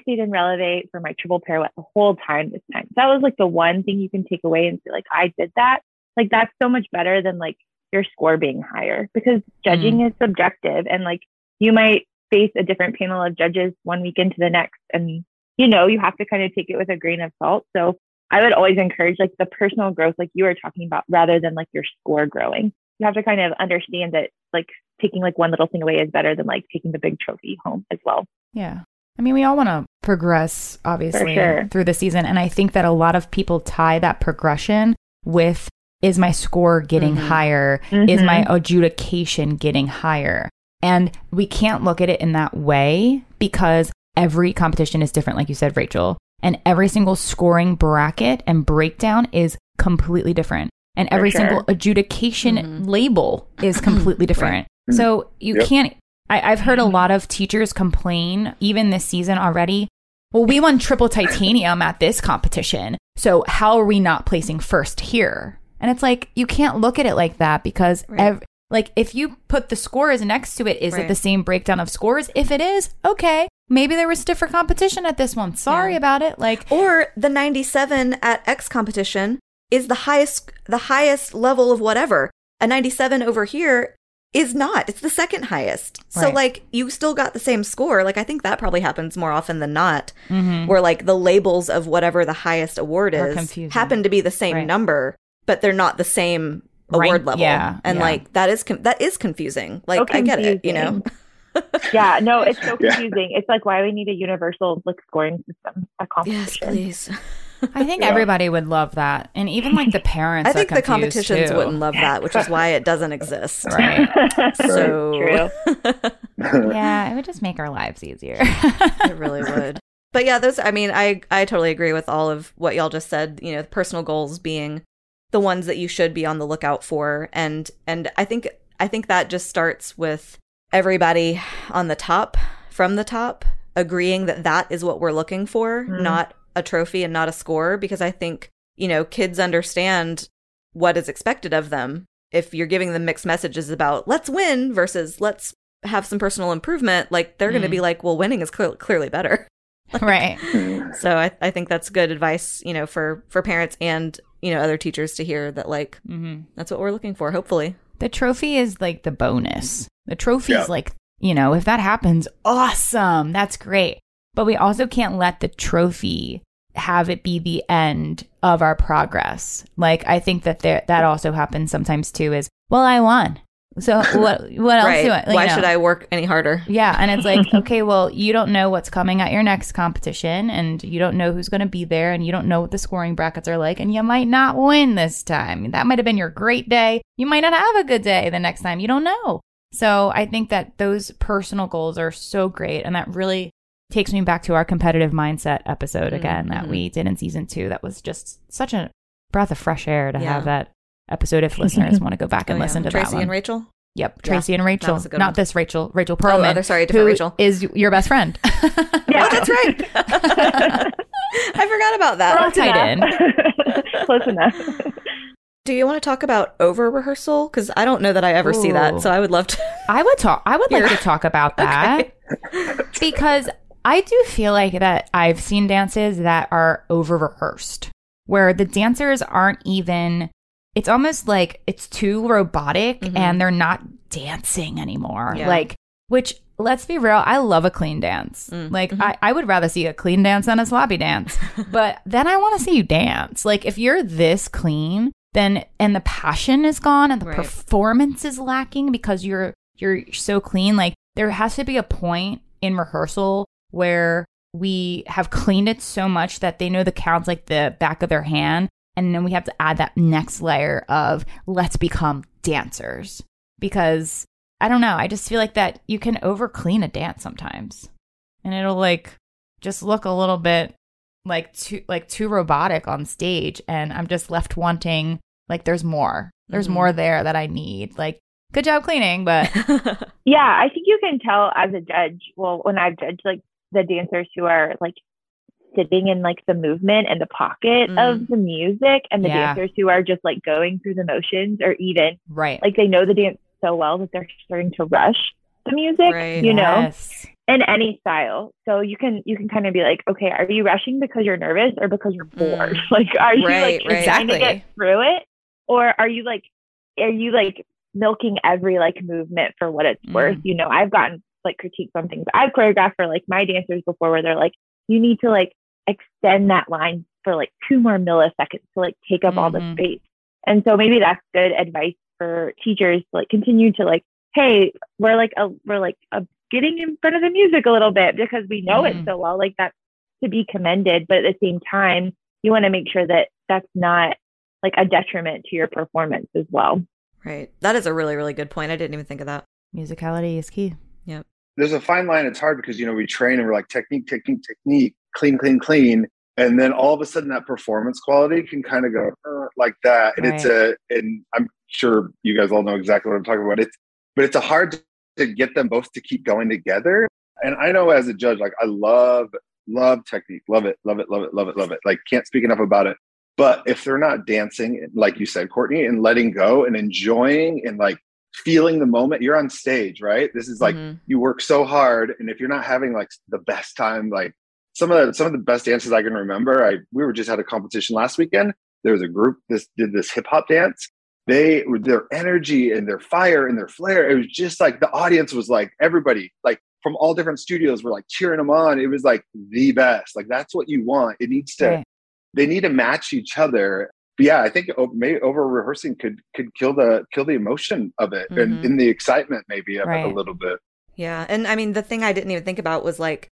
stayed in releve for my triple pirouette the whole time this time. That was like the one thing you can take away and feel like I did that. Like that's so much better than like your score being higher, because judging is subjective and like you might face a different panel of judges one weekend to the next. And, you know, you have to kind of take it with a grain of salt. So I would always encourage like the personal growth, like you were talking about, rather than like your score growing. You have to kind of understand that like taking like one little thing away is better than like taking the big trophy home as well. Yeah. I mean, we all want to progress, obviously, through the season. And I think that a lot of people tie that progression with, is my score getting higher? Is my adjudication getting higher? And we can't look at it in that way, because every competition is different, like you said, Rachel. And every single scoring bracket and breakdown is completely different. And every single adjudication label is completely different. Right. So you can't... I've heard a lot of teachers complain, even this season already, well, we won triple titanium at this competition, so how are we not placing first here? And it's like, you can't look at it like that, because like if you put the scores next to it, is it the same breakdown of scores? If it is, okay, maybe there was stiffer competition at this one. Sorry about it. Like, or the 97 at X competition is the highest level of whatever. A 97 over here is not. It's the second highest. So, like, you still got the same score. Like, I think that probably happens more often than not, where, like, the labels of whatever the highest award is happen to be the same number, but they're not the same award level. Yeah. And, like, that is confusing. Like, so confusing. I get it, you know? Yeah, no, it's so confusing. Yeah. It's, like, why we need a universal, like, scoring system at competition. Yes, please. I think everybody would love that. And even like the parents, I think the competitions too wouldn't love that, which is why it doesn't exist. Right. So true. Yeah, it would just make our lives easier. It really would. But yeah, those, I mean, I totally agree with all of what y'all just said, you know, the personal goals being the ones that you should be on the lookout for. And I think that just starts with everybody on the top, from the top, agreeing that is what we're looking for, not a trophy and not a score, because I think, you know, kids understand what is expected of them. If you're giving them mixed messages about let's win versus let's have some personal improvement, like they're going to be like, well, winning is clearly better. Like, right. So I think that's good advice, you know, for parents and, you know, other teachers to hear that, like, that's what we're looking for, hopefully. The trophy is like the bonus. The trophy is like, you know, if that happens, awesome. That's great. But we also can't let the trophy have it be the end of our progress. Like, I think that that also happens sometimes too, is, well, I won. So what else do I? Like, why should I work any harder? Yeah. And it's like, okay, well, you don't know what's coming at your next competition, and you don't know who's going to be there, and you don't know what the scoring brackets are like, and you might not win this time. That might have been your great day. You might not have a good day the next time. You don't know. So I think that those personal goals are so great, and that really takes me back to our competitive mindset episode again that we did in season 2. That was just such a breath of fresh air to have that episode, if listeners want to go back and listen to Tracy that one. And Rachel? Yep, Tracy and Rachel. Not this Rachel, Rachel Perlman. Oh, other, sorry, different who Rachel. Is your best friend? Yeah, oh, that's right. I forgot about that. All tied in. Close enough. Do you want to talk about over rehearsal? Because I don't know that I ever see that, so I would love to. I would like to talk about that because I do feel like that I've seen dances that are over rehearsed, where the dancers aren't even. It's almost like it's too robotic and they're not dancing anymore. Yeah. Like, which, let's be real, I love a clean dance. I would rather see a clean dance than a sloppy dance. But then I want to see you dance. Like, if you're this clean, then, and the passion is gone and the performance is lacking because you're so clean. Like, there has to be a point in rehearsal where we have cleaned it so much that they know the counts like the back of their hand. And then we have to add that next layer of let's become dancers, because I don't know. I just feel like that you can over clean a dance sometimes and it'll like just look a little bit like too robotic on stage. And I'm just left wanting like there's more there that I need. Like, good job cleaning. But yeah, I think you can tell as a judge. Well, when I've judged like the dancers who are like sitting in like the movement and the pocket of the music, and the dancers who are just like going through the motions, or even like they know the dance so well that they're starting to rush the music, you know, in any style. So you can kind of be like, okay, are you rushing because you're nervous or because you're bored? Like, are you trying to get through it, or are you like milking every like movement for what it's worth? You know, I've gotten like critiques on things I've choreographed for like my dancers before, where they're like, you need to like extend that line for like 2 more milliseconds to like take up all the space. And so maybe that's good advice for teachers to like continue to like, hey, we're getting in front of the music a little bit because we know it so well. Like, that's to be commended, but at the same time, you want to make sure that that's not like a detriment to your performance as well. Right. That is a really, really good point. I didn't even think of that. Musicality is key. Yep. There's a fine line. It's hard because, you know, we train and we're like technique, clean. And then all of a sudden that performance quality can kind of go like that. And and I'm sure you guys all know exactly what I'm talking about. But it's a hard to get them both to keep going together. And I know as a judge, like I love technique, love it. Like, can't speak enough about it. But if they're not dancing, like you said, Courtney, and letting go and enjoying and like feeling the moment, you're on stage, right? This is like you work so hard, and if you're not having like the best time, like some of the best dances I can remember, we just had a competition last weekend. There was a group that did this hip hop dance. Their energy and their fire and their flair, it was just like the audience was like, everybody like from all different studios were like cheering them on. It was like the best. Like, that's what you want. It needs to they need to match each other. But yeah, I think maybe over rehearsing could kill the emotion of it and in the excitement maybe of it a little bit. Yeah. And I mean, the thing I didn't even think about was like,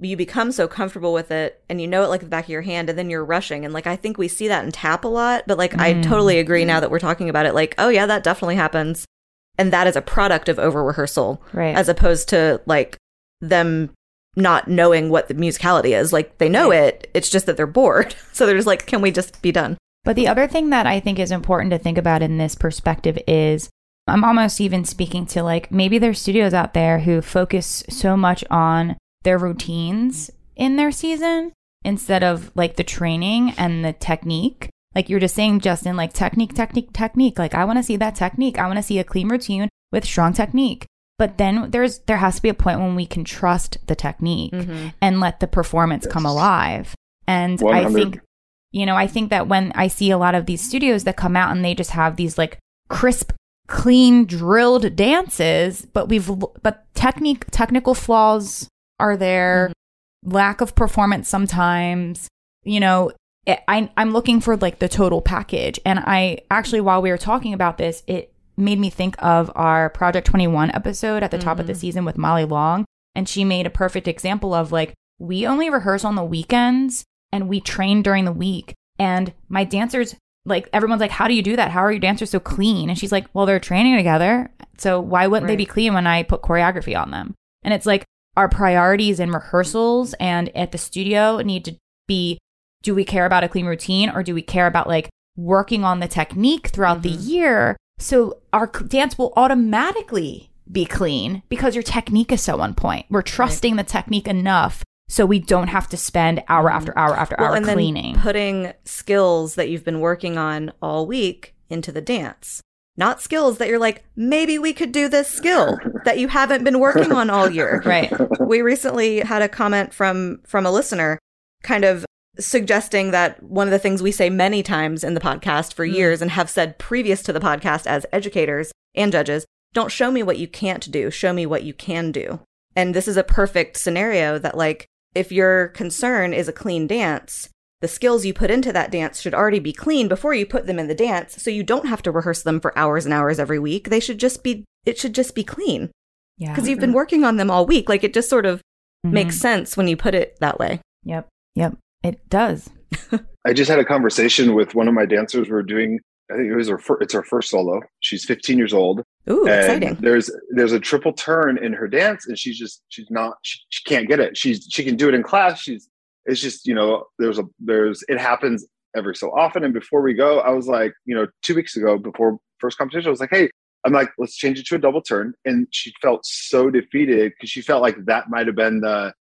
you become so comfortable with it and you know it like the back of your hand, and then you're rushing. And like, I think we see that in tap a lot, but like, I totally agree now that we're talking about it. Like, oh yeah, that definitely happens. And that is a product of over rehearsal, as opposed to like them not knowing what the musicality is. Like, they know it, it's just that they're bored. So they're just like, can we just be done? But the other thing that I think is important to think about in this perspective is, I'm almost even speaking to like, maybe there's studios out there who focus so much on their routines in their season instead of like the training and the technique. Like you're just saying, Justin, like technique. Like, I want to see that technique. I want to see a clean routine with strong technique. But then there has to be a point when we can trust the technique and let the performance come alive. And 100. I think that when I see a lot of these studios that come out and they just have these like crisp, clean, drilled dances, but technical flaws are there, lack of performance sometimes, you know, I'm looking for like the total package. And I actually, while we were talking about this, it made me think of our Project 21 episode at the top of the season with Molly Long. And she made a perfect example of like, we only rehearse on the weekends. And we train during the week. And my dancers, like, everyone's like, how do you do that? How are your dancers so clean? And she's like, well, they're training together. So why wouldn't they be clean when I put choreography on them? And it's like, our priorities in rehearsals and at the studio need to be, do we care about a clean routine? Or do we care about like working on the technique throughout the year So our dance will automatically be clean because your technique is so on point. We're trusting the technique enough so we don't have to spend hour after hour after hour and cleaning. Then putting skills that you've been working on all week into the dance. Not skills that you're like, maybe we could do this skill that you haven't been working on all year. Right. We recently had a comment from a listener kind of suggesting that one of the things we say many times in the podcast for years and have said previous to the podcast as educators and judges, don't show me what you can't do. Show me what you can do. And this is a perfect scenario that, like, if your concern is a clean dance, the skills you put into that dance should already be clean before you put them in the dance, so you don't have to rehearse them for hours and hours every week. They should just be, it should just be clean. Yeah. Because you've been working on them all week. Like, it just sort of makes sense when you put it that way. Yep. Yep. It does. I just had a conversation with one of my dancers. We're doing, I think it was her first solo. She's 15 years old. Ooh, exciting. There's a triple turn in her dance, and she can't get it. She can do it in class. It's just, you know, it happens every so often. And before we go, I was like, you know, 2 weeks ago before first competition, I was like, hey, I'm like, let's change it to a double turn. And she felt so defeated because she felt like that might've been the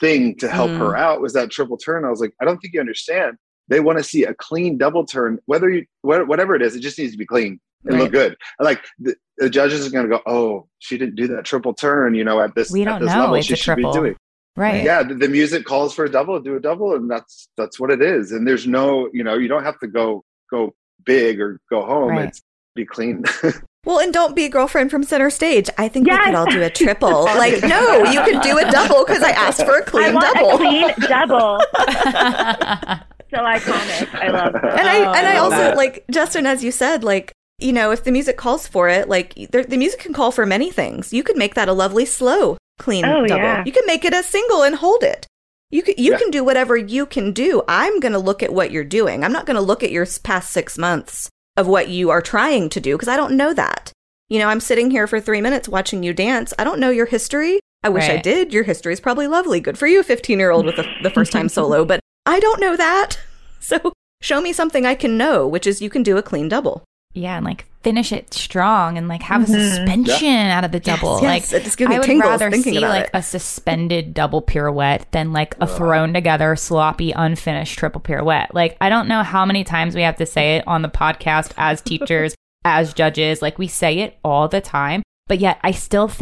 thing to help her out was that triple turn. I was like, I don't think you understand. They want to see a clean double turn, whatever it is, it just needs to be clean and look good. And like the judges are going to go, oh, she didn't do that triple turn, you know, at this level it's she should triple. Be doing. Right. Yeah. The music calls for a double, do a double. And that's what it is. And there's no, you know, you don't have to go big or go home. Right. It's be clean. Well, and don't be girlfriend from center stage. I think we could all do a triple. Like, no, you can do a double because I asked for a clean double. A clean double. So iconic. I love that. And I also like, Justin, as you said, like, you know, if the music calls for it, like the music can call for many things. You could make that a lovely slow clean double. Yeah. You can make it a single and hold it. You can do whatever you can do. I'm going to look at what you're doing. I'm not going to look at your past 6 months of what you are trying to do because I don't know that. You know, I'm sitting here for 3 minutes watching you dance. I don't know your history. I wish I did. Your history is probably lovely. Good for you, 15-year-old with the first time solo, but I don't know that. So show me something I can know, which is you can do a clean double. Yeah, and like finish it strong and like have a suspension out of the double. Yes, like it just gives me tingles rather thinking see about like it. A suspended double pirouette than like a thrown together sloppy unfinished triple pirouette. Like I don't know how many times we have to say it on the podcast as teachers, as judges. Like we say it all the time, but yet I feel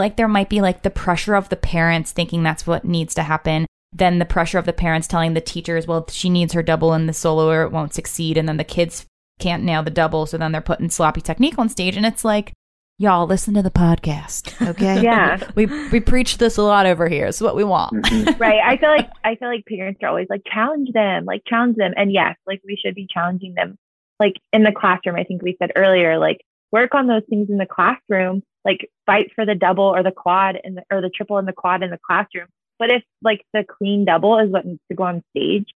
like there might be like the pressure of the parents thinking that's what needs to happen. Then the pressure of the parents telling the teachers, well, she needs her double in the solo or it won't succeed. And then the kids can't nail the double. So then they're putting sloppy technique on stage. And it's like, y'all, listen to the podcast. Okay. Yeah. We preach this a lot over here. It's what we want. Right. I feel like parents are always like, challenge them. And yes, like we should be challenging them. Like in the classroom, I think we said earlier, like work on those things in the classroom, like fight for the double or the quad or the triple and the quad in the classroom. But if like the clean double is what needs to go on stage,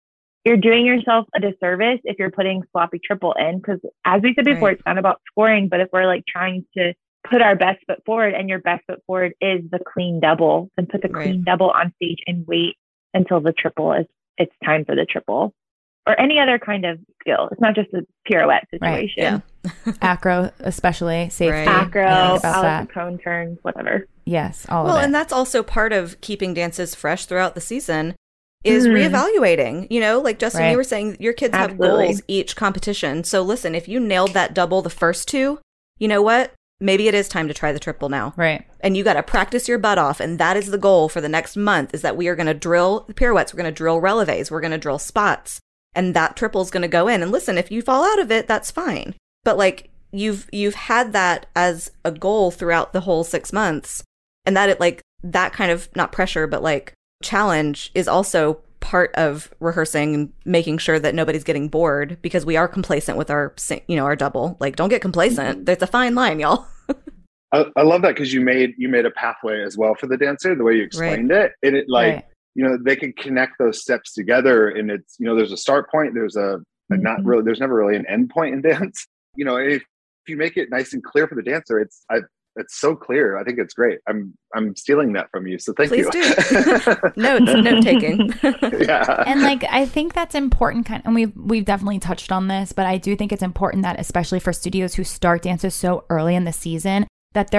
you're doing yourself a disservice if you're putting sloppy triple in. Because as we said before, it's not about scoring, but if we're like trying to put our best foot forward and your best foot forward is the clean double, then put the clean double on stage and wait until the triple is it's time for the triple or any other kind of skill. It's not just a pirouette situation. Right. Yeah. Acro, especially safety. Right. Acro, cone turns, whatever. Yes, all of it. Well, and that's also part of keeping dances fresh throughout the season is reevaluating. You know, like Justin, you were saying your kids have goals each competition. So listen, if you nailed that double the first two, you know what? Maybe it is time to try the triple now. Right. And you got to practice your butt off. And that is the goal for the next month is that we are going to drill the pirouettes. We're going to drill relevés. We're going to drill spots. And that triple is going to go in. And listen, if you fall out of it, that's fine. But like you've had that as a goal throughout the whole 6 months. And that it like that kind of not pressure, but like challenge is also part of rehearsing and making sure that nobody's getting bored because we are complacent with our, you know, our double. Like, don't get complacent. There's a fine line, y'all. I love that because you made a pathway as well for the dancer, the way you explained it. And it like, you know, they can connect those steps together and it's, you know, there's a start point. There's a not really, there's never really an end point in dance. You know, if you make it nice and clear for the dancer, it's, I it's so clear. I think it's great. I'm stealing that from you. So thank you. Please do. Note taking. Yeah. And like, I think that's important. And we've definitely touched on this, but I do think it's important that, especially for studios who start dances so early in the season, that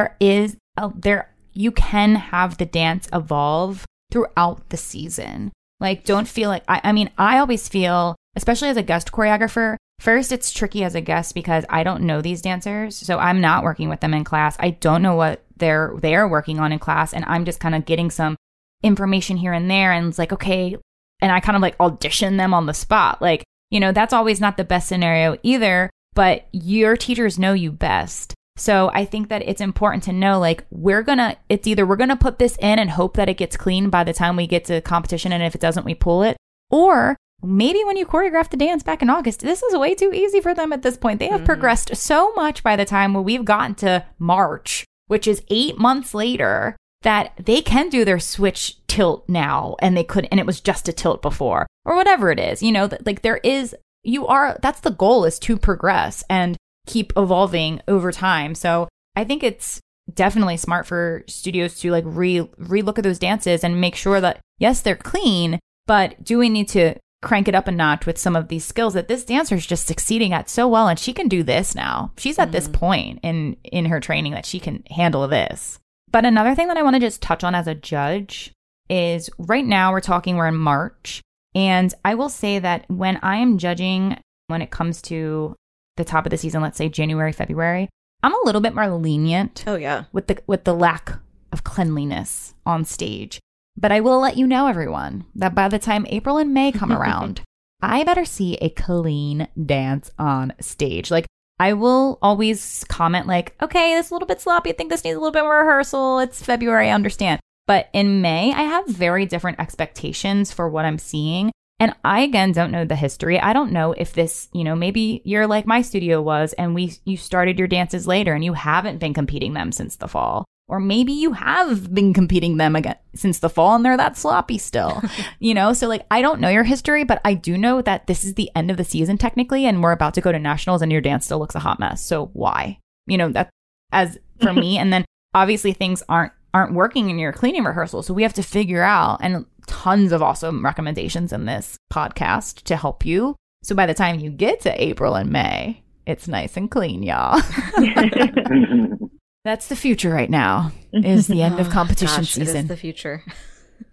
you can have the dance evolve throughout the season. Like, don't feel like, I always feel, especially as a guest choreographer, first, it's tricky as a guest because I don't know these dancers, so I'm not working with them in class. I don't know what they're working on in class, and I'm just kind of getting some information here and there, and it's like, okay, and I kind of like audition them on the spot. Like, you know, that's always not the best scenario either, but your teachers know you best. So I think that it's important to know, like, we're going to put this in and hope that it gets clean by the time we get to competition, and if it doesn't, we pull it. Or maybe when you choreograph the dance back in August, this is way too easy for them at this point. They have progressed so much by the time we've gotten to March, which is 8 months later, that they can do their switch tilt now, and they could, and it was just a tilt before, or whatever it is. You know, like that's the goal, is to progress and keep evolving over time. So I think it's definitely smart for studios to like relook at those dances and make sure that, yes, they're clean, but do we need to crank it up a notch with some of these skills that this dancer is just succeeding at so well, and she can do this now. She's at this point in her training that she can handle this. But another thing that I want to just touch on as a judge is, right now we're in March, and I will say that when I am judging, when it comes to the top of the season, let's say January, February, I'm a little bit more lenient. Oh yeah, with the lack of cleanliness on stage. But I will let you know, everyone, that by the time April and May come around, I better see a clean dance on stage. Like, I will always comment like, okay, this is a little bit sloppy. I think this needs a little bit more rehearsal. It's February, I understand. But in May, I have very different expectations for what I'm seeing. And I, again, don't know the history. I don't know if this, you know, maybe you're like my studio was, and you started your dances later and you haven't been competing them since the fall. Or maybe you have been competing them again since the fall and they're that sloppy still, you know? So like, I don't know your history, but I do know that this is the end of the season technically, and we're about to go to nationals, and your dance still looks a hot mess. So why? You know, that as for me, and then obviously things aren't working in your cleaning rehearsal. So we have to figure out, and tons of awesome recommendations in this podcast to help you. So by the time you get to April and May, it's nice and clean, y'all. That's the future right now, is the end of competition season. It is the future.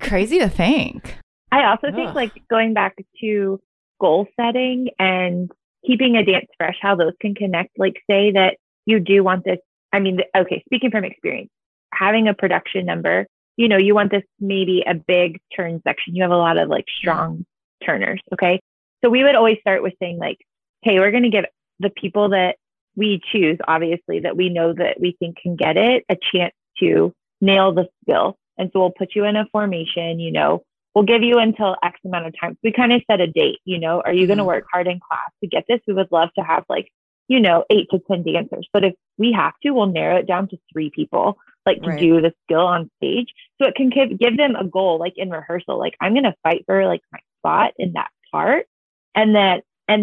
Crazy to think. I also think, like, going back to goal setting and keeping a dance fresh, how those can connect. Like, say that you do want this. I mean, okay, speaking from experience, having a production number, you know, you want this maybe a big turn section. You have a lot of like strong turners. Okay. So we would always start with saying like, hey, we're going to give the people that we choose, obviously, that we know that we think can get it, a chance to nail the skill. And so we'll put you in a formation, you know, we'll give you until X amount of time. We kind of set a date, you know, are you going to work hard in class to get this? We would love to have like, you know, 8 to 10 dancers. But if we have to, we'll narrow it down to 3 people, like to do the skill on stage. So it can give them a goal, like in rehearsal, like I'm going to fight for like my spot in that part.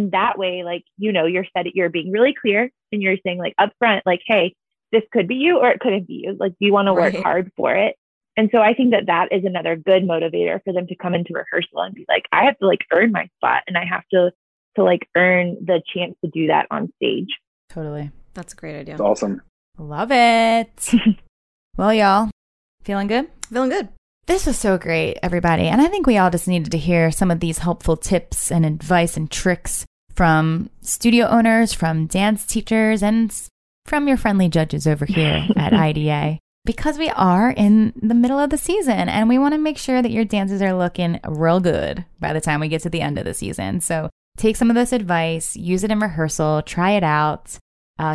And that way, like, you know, you're being really clear, and you're saying like upfront, like, hey, this could be you or it couldn't be you. Like, do you want to work hard for it? And so I think that that is another good motivator for them to come into rehearsal and be like, I have to like earn my spot, and I have to like earn the chance to do that on stage. Totally. That's a great idea. It's awesome. Love it. Well, y'all, feeling good? Feeling good. This was so great, everybody. And I think we all just needed to hear some of these helpful tips and advice and tricks from studio owners, from dance teachers, and from your friendly judges over here at IDA. Because we are in the middle of the season, and we want to make sure that your dances are looking real good by the time we get to the end of the season. So take some of this advice, use it in rehearsal, try it out.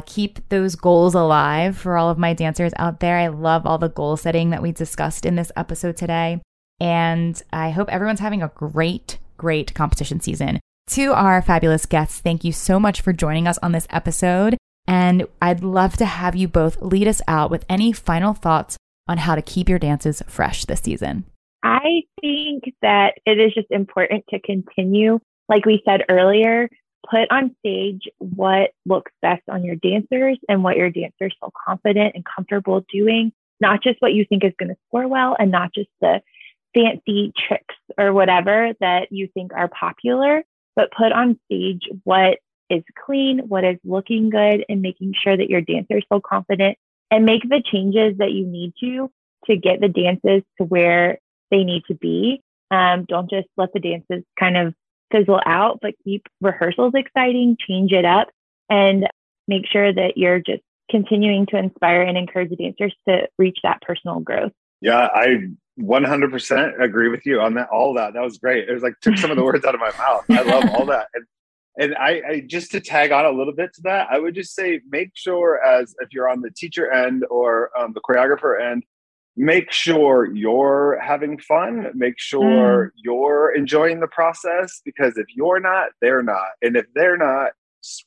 Keep those goals alive for all of my dancers out there. I love all the goal setting that we discussed in this episode today. And I hope everyone's having a great, great competition season. To our fabulous guests, thank you so much for joining us on this episode. And I'd love to have you both lead us out with any final thoughts on how to keep your dances fresh this season. I think that it is just important to continue, like we said earlier, put on stage what looks best on your dancers and what your dancers feel confident and comfortable doing, not just what you think is going to score well and not just the fancy tricks or whatever that you think are popular, but put on stage what is clean, what is looking good, and making sure that your dancers feel confident and make the changes that you need to get the dances to where they need to be. Don't just let the dances kind of fizzle out, but keep rehearsals exciting, change it up, and make sure that you're just continuing to inspire and encourage the dancers to reach that personal growth. Yeah, I 100% agree with you on that. All that. That was great. It was like, took some of the words out of my mouth. I love all that. And I just to tag on a little bit to that, I would just say, make sure, as if you're on the teacher end or the choreographer end, make sure you're having fun. Make sure you're enjoying the process, because if you're not, they're not. And if they're not,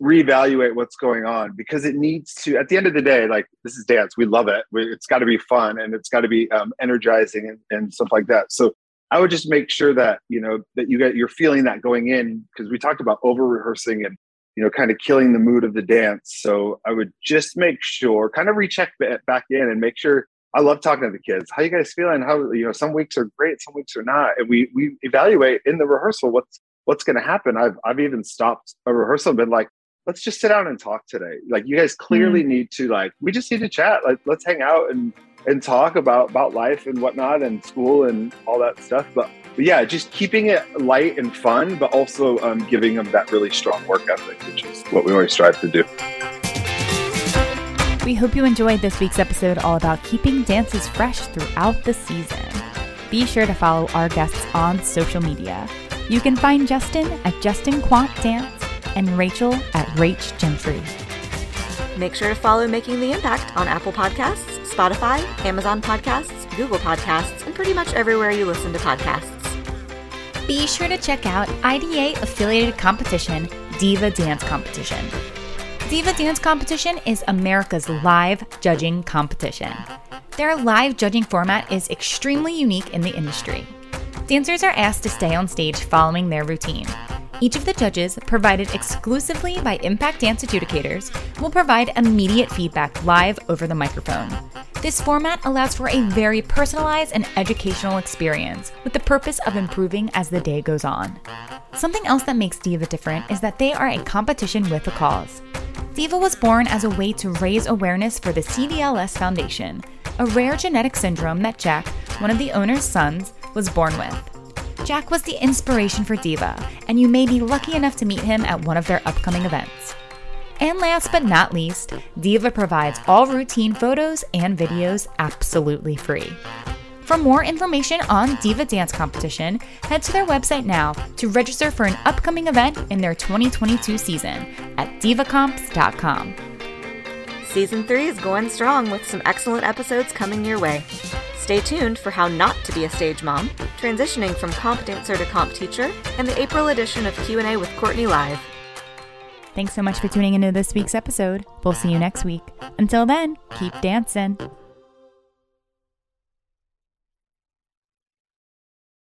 reevaluate what's going on, because it needs to, at the end of the day, like, this is dance. We love it. It's got to be fun, and it's got to be energizing and stuff like that. So I would just make sure that, you know, that you're feeling that going in, because we talked about over rehearsing and, you know, kind of killing the mood of the dance. So I would just make sure, kind of recheck back in and make sure. I love talking to the kids. How you guys feeling? How, you know, some weeks are great, some weeks are not. And we evaluate in the rehearsal what's going to happen. I've even stopped a rehearsal and been like, let's just sit down and talk today. Like, you guys clearly need to, like, we just need to chat. Like, let's hang out and talk about life and whatnot and school and all that stuff. But yeah, just keeping it light and fun, but also giving them that really strong work ethic, which is what we always strive to do. We hope you enjoyed this week's episode all about keeping dances fresh throughout the season. Be sure to follow our guests on social media. You can find Justin at Justin Quant Dance and Rachel at Rach Gentry. Make sure to follow Making the Impact on Apple Podcasts, Spotify, Amazon Podcasts, Google Podcasts, and pretty much everywhere you listen to podcasts. Be sure to check out IDA-affiliated competition, Diva Dance Competition. Diva Dance Competition is America's live judging competition. Their live judging format is extremely unique in the industry. Dancers are asked to stay on stage following their routine. Each of the judges, provided exclusively by Impact Dance Adjudicators, will provide immediate feedback live over the microphone. This format allows for a very personalized and educational experience with the purpose of improving as the day goes on. Something else that makes Diva different is that they are a competition with a cause. Diva was born as a way to raise awareness for the CDLS Foundation, a rare genetic syndrome that Jack, one of the owner's sons, was born with. Jack was the inspiration for Diva, and you may be lucky enough to meet him at one of their upcoming events. And last but not least, Diva provides all routine photos and videos absolutely free. For more information on Diva Dance Competition, head to their website now to register for an upcoming event in their 2022 season at divacomps.com. Season 3 is going strong with some excellent episodes coming your way. Stay tuned for how not to be a stage mom, transitioning from comp dancer to comp teacher, and the April edition of Q&A with Courtney Live. Thanks so much for tuning into this week's episode. We'll see you next week. Until then, keep dancing.